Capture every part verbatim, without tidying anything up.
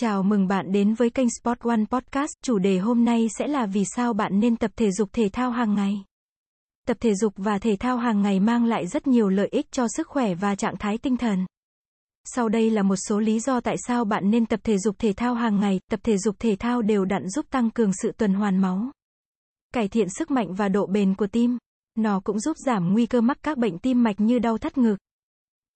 Chào mừng bạn đến với kênh Sport one Podcast. Chủ đề hôm nay sẽ là vì sao bạn nên tập thể dục thể thao hàng ngày. Tập thể dục và thể thao hàng ngày mang lại rất nhiều lợi ích cho sức khỏe và trạng thái tinh thần. Sau đây là một số lý do tại sao bạn nên tập thể dục thể thao hàng ngày. Tập thể dục thể thao đều đặn giúp tăng cường sự tuần hoàn máu, cải thiện sức mạnh và độ bền của tim. Nó cũng giúp giảm nguy cơ mắc các bệnh tim mạch như đau thắt ngực,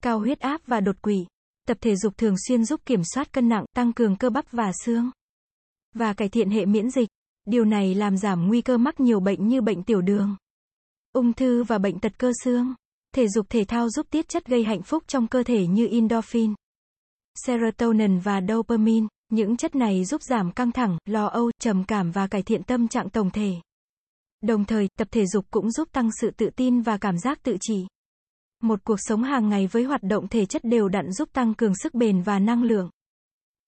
cao huyết áp và đột quỵ. Tập thể dục thường xuyên giúp kiểm soát cân nặng, tăng cường cơ bắp và xương, và cải thiện hệ miễn dịch. Điều này làm giảm nguy cơ mắc nhiều bệnh như bệnh tiểu đường, ung thư và bệnh tật cơ xương. Thể dục thể thao giúp tiết chất gây hạnh phúc trong cơ thể như endorphin, serotonin và dopamine. Những chất này giúp giảm căng thẳng, lo âu, trầm cảm và cải thiện tâm trạng tổng thể. Đồng thời, tập thể dục cũng giúp tăng sự tự tin và cảm giác tự trị. Một cuộc sống hàng ngày với hoạt động thể chất đều đặn giúp tăng cường sức bền và năng lượng.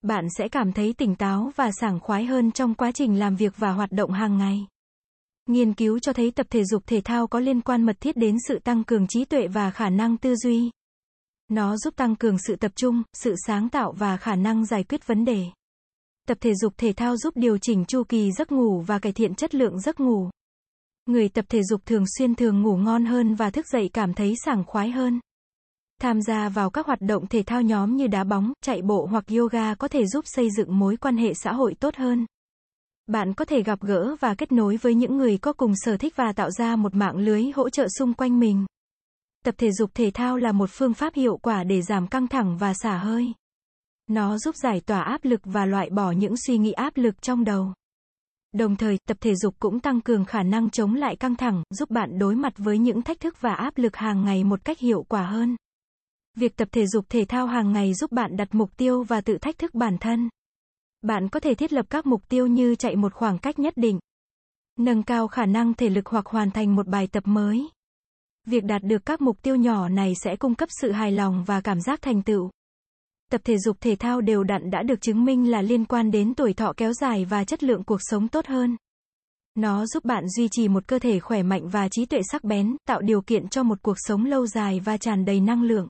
Bạn sẽ cảm thấy tỉnh táo và sảng khoái hơn trong quá trình làm việc và hoạt động hàng ngày. Nghiên cứu cho thấy tập thể dục thể thao có liên quan mật thiết đến sự tăng cường trí tuệ và khả năng tư duy. Nó giúp tăng cường sự tập trung, sự sáng tạo và khả năng giải quyết vấn đề. Tập thể dục thể thao giúp điều chỉnh chu kỳ giấc ngủ và cải thiện chất lượng giấc ngủ. Người tập thể dục thường xuyên thường ngủ ngon hơn và thức dậy cảm thấy sảng khoái hơn. Tham gia vào các hoạt động thể thao nhóm như đá bóng, chạy bộ hoặc yoga có thể giúp xây dựng mối quan hệ xã hội tốt hơn. Bạn có thể gặp gỡ và kết nối với những người có cùng sở thích và tạo ra một mạng lưới hỗ trợ xung quanh mình. Tập thể dục thể thao là một phương pháp hiệu quả để giảm căng thẳng và xả hơi. Nó giúp giải tỏa áp lực và loại bỏ những suy nghĩ áp lực trong đầu. Đồng thời, tập thể dục cũng tăng cường khả năng chống lại căng thẳng, giúp bạn đối mặt với những thách thức và áp lực hàng ngày một cách hiệu quả hơn. Việc tập thể dục thể thao hàng ngày giúp bạn đặt mục tiêu và tự thách thức bản thân. Bạn có thể thiết lập các mục tiêu như chạy một khoảng cách nhất định, nâng cao khả năng thể lực hoặc hoàn thành một bài tập mới. Việc đạt được các mục tiêu nhỏ này sẽ cung cấp sự hài lòng và cảm giác thành tựu. Tập thể dục thể thao đều đặn đã được chứng minh là liên quan đến tuổi thọ kéo dài và chất lượng cuộc sống tốt hơn. Nó giúp bạn duy trì một cơ thể khỏe mạnh và trí tuệ sắc bén, tạo điều kiện cho một cuộc sống lâu dài và tràn đầy năng lượng.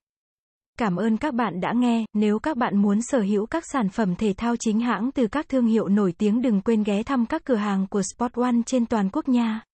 Cảm ơn các bạn đã nghe. Nếu các bạn muốn sở hữu các sản phẩm thể thao chính hãng từ các thương hiệu nổi tiếng, đừng quên ghé thăm các cửa hàng của Sport one trên toàn quốc nha.